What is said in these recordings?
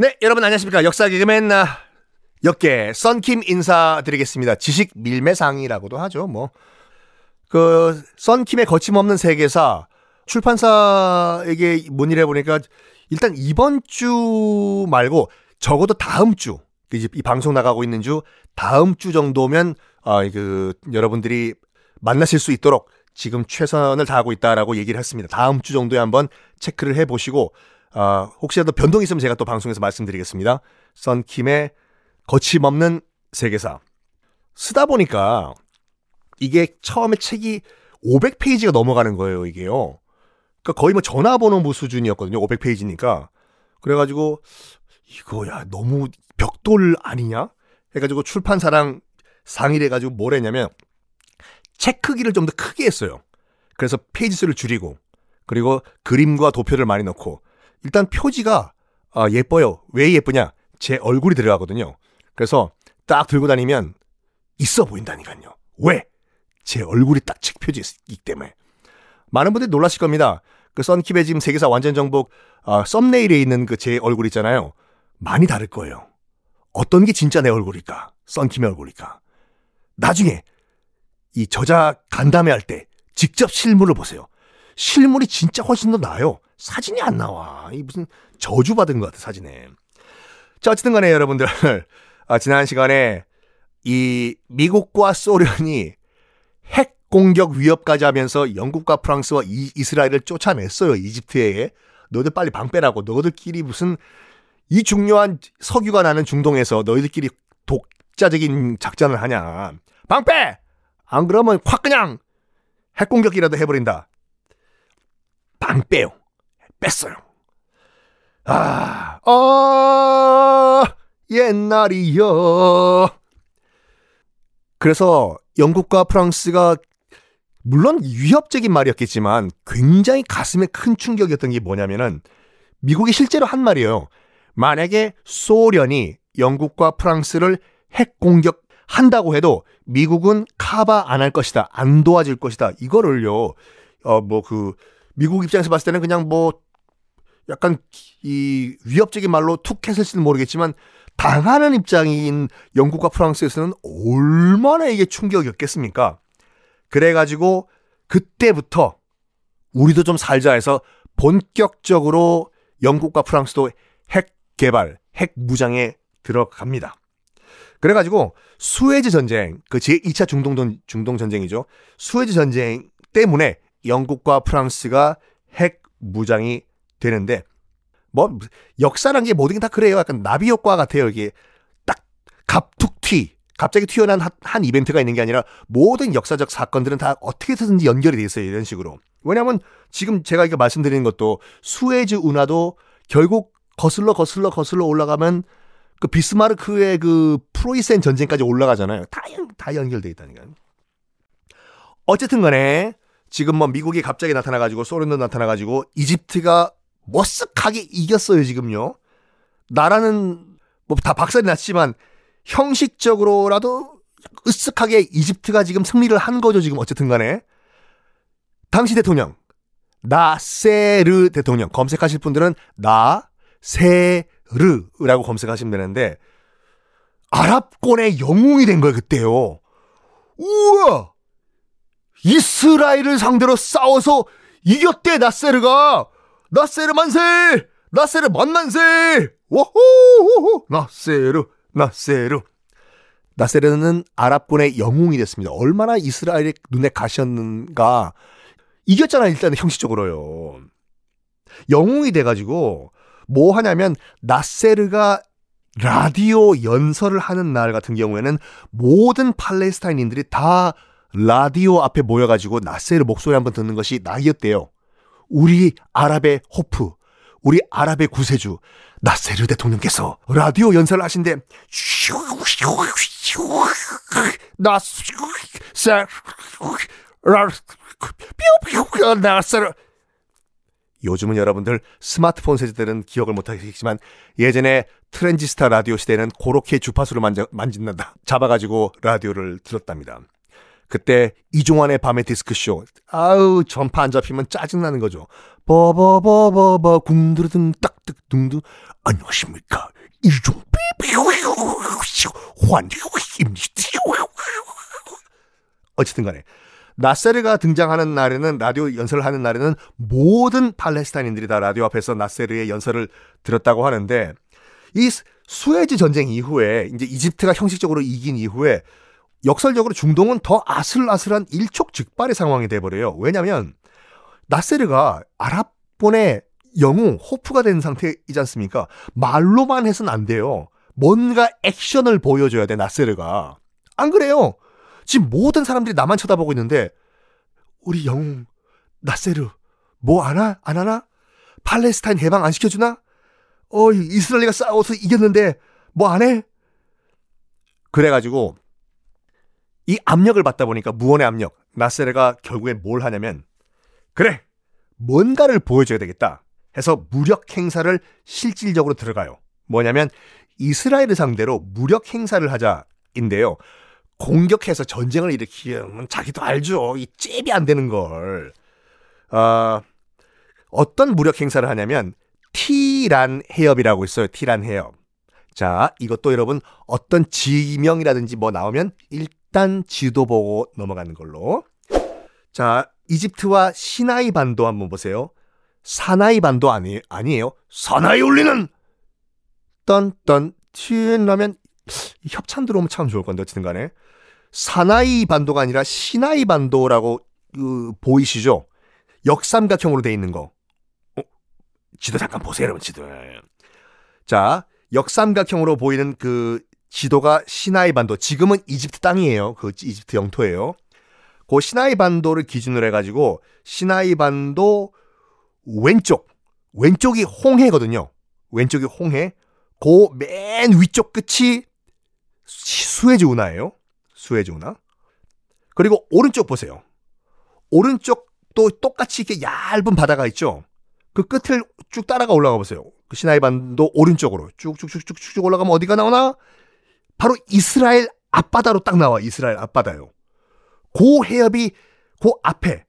네, 여러분 안녕하십니까. 역사 개그맨 역계 썬킴 인사드리겠습니다. 지식 밀매상이라고도 하죠. 뭐 그 썬킴의 거침없는 세계사 출판사에게 문의를 해보니까 일단 이번 주 말고 적어도 다음 주, 이제 이 방송 나가고 있는 주 다음 주 정도면 여러분들이 만나실 수 있도록 지금 최선을 다하고 있다라고 얘기를 했습니다. 다음 주 정도에 한번 체크를 해보시고 혹시라도 변동이 있으면 제가 또 방송에서 말씀드리겠습니다. 썬킴의 거침없는 세계사. 쓰다 보니까 이게 처음에 책이 500페이지가 넘어가는 거예요, 이게요. 그러니까 거의 뭐 전화번호부 수준이었거든요, 500페이지니까. 그래가지고 이거야 너무 벽돌 아니냐? 해가지고 출판사랑 상의를 해가지고 뭘 했냐면 책 크기를 좀 더 크게 했어요. 그래서 페이지 수를 줄이고, 그리고 그림과 도표를 많이 넣고, 일단 표지가 예뻐요. 왜 예쁘냐? 제 얼굴이 들어가거든요. 그래서 딱 들고 다니면 있어 보인다니까요. 왜? 제 얼굴이 딱 책 표지이기 때문에. 많은 분들이 놀라실 겁니다. 그 썬킵의 지금 세계사 완전 정복 썸네일에 있는 그 제 얼굴 있잖아요. 많이 다를 거예요. 어떤 게 진짜 내 얼굴일까? 썬킴의 얼굴일까? 나중에 이 저자 간담회 할 때 직접 실물을 보세요. 실물이 진짜 훨씬 더 나아요. 사진이 안 나와. 이 무슨 저주받은 것 같아, 사진에. 자, 어쨌든 간에 여러분들, 지난 시간에 이 미국과 소련이 핵 공격 위협까지 하면서 영국과 프랑스와 이스라엘을 쫓아냈어요. 이집트에. 너희들 빨리 방패라고. 너희들끼리 무슨 이 중요한 석유가 나는 중동에서 너희들끼리 독자적인 작전을 하냐. 방패! 안 그러면 확 그냥 핵 공격이라도 해버린다. 방패요. 뺐어요. 옛날이요. 그래서 영국과 프랑스가 물론 위협적인 말이었겠지만 굉장히 가슴에 큰 충격이었던 게 뭐냐면은 미국이 실제로 한 말이에요. 만약에 소련이 영국과 프랑스를 핵 공격한다고 해도 미국은 카바 안 할 것이다. 안 도와줄 것이다. 이거를요. 미국 입장에서 봤을 때는 그냥 약간 이 위협적인 말로 툭 했을지는 모르겠지만 당하는 입장인 영국과 프랑스에서는 얼마나 이게 충격이었겠습니까? 그래가지고 그때부터 우리도 좀 살자 해서 본격적으로 영국과 프랑스도 핵 개발, 핵 무장에 들어갑니다. 그래가지고 수에즈 전쟁, 그 제2차 중동 전쟁이죠. 수에즈 전쟁 때문에 영국과 프랑스가 핵 무장이 되는데, 역사란 게 모든 게 다 그래요. 약간 나비 효과 같아요. 이게 딱 갑자기 튀어난 한 이벤트가 있는 게 아니라 모든 역사적 사건들은 다 어떻게든지 연결이 돼 있어요. 이런 식으로. 왜냐하면 지금 제가 이거 말씀드리는 것도 수에즈 운하도 결국 거슬러 올라가면 그 비스마르크의 그 프로이센 전쟁까지 올라가잖아요. 다 연결돼 있다니까요. 어쨌든 간에 지금 미국이 갑자기 나타나가지고 소련도 나타나가지고 이집트가 머쓱하게 이겼어요, 지금요. 나라는 다 박살이 났지만 형식적으로라도 으쓱하게 이집트가 지금 승리를 한 거죠, 지금 어쨌든 간에. 당시 대통령, 나세르 대통령. 검색하실 분들은 나세르라고 검색하시면 되는데, 아랍권의 영웅이 된 거예요, 그때요. 우와! 이스라엘을 상대로 싸워서 이겼대, 나세르가! 나세르 만세! 나세르 만만세! 워호호호! 나세르. 나세르는 아랍군의 영웅이 됐습니다. 얼마나 이스라엘의 눈에 가셨는가. 이겼잖아요, 일단 형식적으로요. 영웅이 돼가지고 뭐 하냐면 나세르가 라디오 연설을 하는 날 같은 경우에는 모든 팔레스타인인들이 다 라디오 앞에 모여가지고 나세르 목소리 한번 듣는 것이 낙이었대요. 우리 아랍의 호프, 우리 아랍의 구세주 나세르 대통령께서 라디오 연설을 하신데 나세르. 요즘은 여러분들 스마트폰 세대들은 기억을 못하시겠지만 예전에 트랜지스타 라디오 시대에는 그렇게 주파수를 만진다 잡아가지고 라디오를 들었답니다. 그때 이종환의 밤의 디스크쇼. 아우, 전파 안 잡히면 짜증나는 거죠. 버버버버버 궁드르등 딱득둥둥. 안녕하십니까, 이종 환입니다. 어쨌든 간에 나세르가 등장하는 날에는, 라디오 연설을 하는 날에는 모든 팔레스타인인들이 다 라디오 앞에서 나세르의 연설을 들었다고 하는데, 이 수에즈 전쟁 이후에 이제 이집트가 형식적으로 이긴 이후에 역설적으로 중동은 더 아슬아슬한 일촉즉발의 상황이 돼버려요. 왜냐하면 나세르가 아랍본의 영웅 호프가 된 상태이지 않습니까? 말로만 해서는 안 돼요. 뭔가 액션을 보여줘야 돼, 나세르가. 안 그래요. 지금 모든 사람들이 나만 쳐다보고 있는데, 우리 영웅 나세르 뭐 하나? 안 하나? 팔레스타인 해방 안 시켜주나? 이스라엘과 싸워서 이겼는데 뭐 안 해? 그래가지고 이 압력을 받다 보니까, 무언의 압력, 나세르가 결국에 뭘 하냐면, 그래, 뭔가를 보여줘야 되겠다 해서 무력 행사를 실질적으로 들어가요. 뭐냐면 이스라엘을 상대로 무력 행사를 하자인데요. 공격해서 전쟁을 일으키면 자기도 알죠, 이 잽이 안 되는 걸. 어떤 무력 행사를 하냐면 티란 해협이라고 있어요. 티란 해협. 자, 이것도 여러분 어떤 지명이라든지 뭐 나오면 일단 지도 보고 넘어가는 걸로. 자, 이집트와 시나이 반도 한번 보세요. 사나이 반도 아니에요. 사나이 울리는 떤떤 튀라면 협찬 들어오면 참 좋을 건데, 어쨌든 간에 사나이 반도가 아니라 시나이 반도라고 보이시죠? 역삼각형으로 돼 있는 거. 지도 잠깐 보세요, 여러분, 지도를. 자, 역삼각형으로 보이는 그 지도가 시나이 반도. 지금은 이집트 땅이에요. 그 이집트 영토예요. 그 시나이 반도를 기준으로 해가지고 시나이 반도 왼쪽이 홍해거든요. 왼쪽이 홍해. 그 맨 위쪽 끝이 수에즈 운하예요. 수에즈 운하. 그리고 오른쪽 보세요. 오른쪽도 똑같이 이렇게 얇은 바다가 있죠. 그 끝을 쭉 따라가 올라가 보세요. 그 시나이 반도 오른쪽으로 쭉쭉쭉쭉쭉 올라가면 어디가 나오나? 바로 이스라엘 앞바다로 딱 나와. 이스라엘 앞바다요. 그 해협이 그 앞에,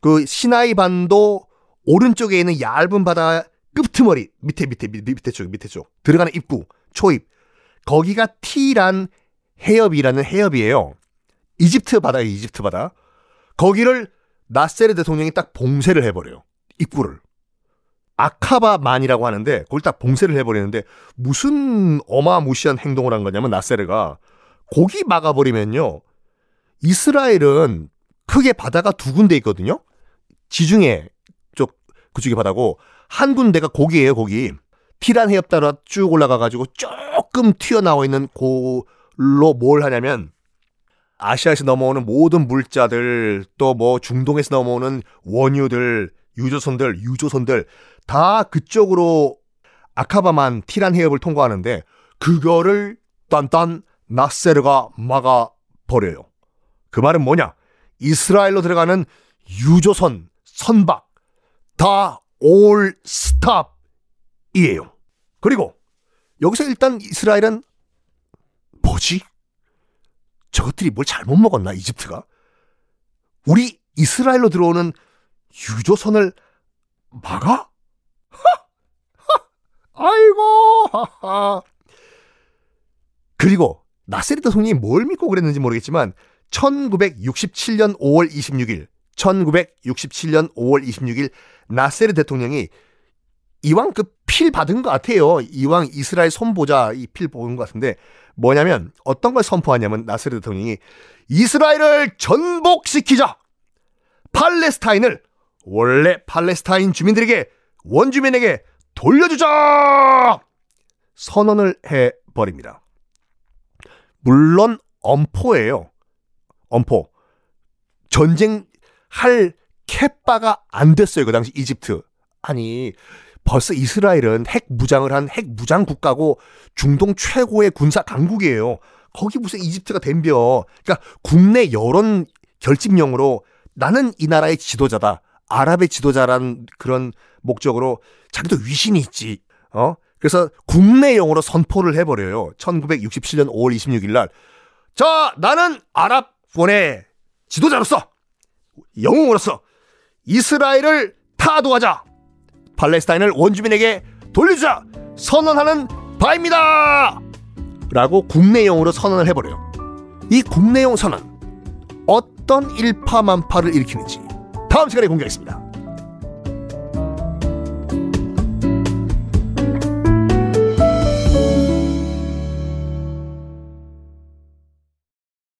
그 시나이 반도 오른쪽에 있는 얇은 바다 끝머리 밑에 쪽 들어가는 입구 초입, 거기가 티란 해협이라는 해협이에요. 이집트 바다. 거기를 나세르 대통령이 딱 봉쇄를 해버려요. 입구를. 아카바만이라고 하는데 그걸 딱 봉쇄를 해버리는데, 무슨 어마무시한 행동을 한 거냐면, 나세르가 거기 막아버리면요, 이스라엘은 크게 바다가 두 군데 있거든요. 지중해 쪽, 그쪽이 바다고, 한 군데가 고기예요, 고기. 티란 해협 따라 쭉 올라가가지고 조금 튀어나와 있는 골로 뭘 하냐면, 아시아에서 넘어오는 모든 물자들, 또 뭐 중동에서 넘어오는 원유들, 유조선들 다 그쪽으로 아카바만 티란 해협을 통과하는데, 그거를 딴딴 나세르가 막아버려요. 그 말은 뭐냐? 이스라엘로 들어가는 유조선, 선박 다 올 스탑이에요. 그리고 여기서 일단 이스라엘은, 뭐지? 저것들이 뭘 잘못 먹었나, 이집트가? 우리 이스라엘로 들어오는 유조선을 막아? 아이고, 하하. 그리고 나세르 대통령이 뭘 믿고 그랬는지 모르겠지만, 1967년 5월 26일 나세르 대통령이, 이왕 그 필 받은 것 같아요. 이왕 이스라엘 손보자, 이 필 보는 것 같은데, 뭐냐면 어떤 걸 선포하냐면, 나세르 대통령이 이스라엘을 전복시키자, 팔레스타인을 원래 팔레스타인 주민들에게, 원주민에게 돌려주자 선언을 해버립니다. 물론 엄포예요. 엄포. 전쟁할 캐빠가 안 됐어요, 그 당시 이집트. 아니, 벌써 이스라엘은 핵무장을 한 핵무장 국가고 중동 최고의 군사 강국이에요. 거기 무슨 이집트가 댐벼. 그러니까 국내 여론 결집용으로 나는 이 나라의 지도자다, 아랍의 지도자란 그런 목적으로 자기도 위신이 있지. 그래서 국내용으로 선포를 해버려요. 1967년 5월 26일 날, 자, 나는 아랍 본의 지도자로서, 영웅으로서 이스라엘을 타도하자, 팔레스타인을 원주민에게 돌려주자 선언하는 바입니다 라고 국내용으로 선언을 해버려요. 이 국내용 선언 어떤 일파만파를 일으키는지 다음 시간에 공개하겠습니다.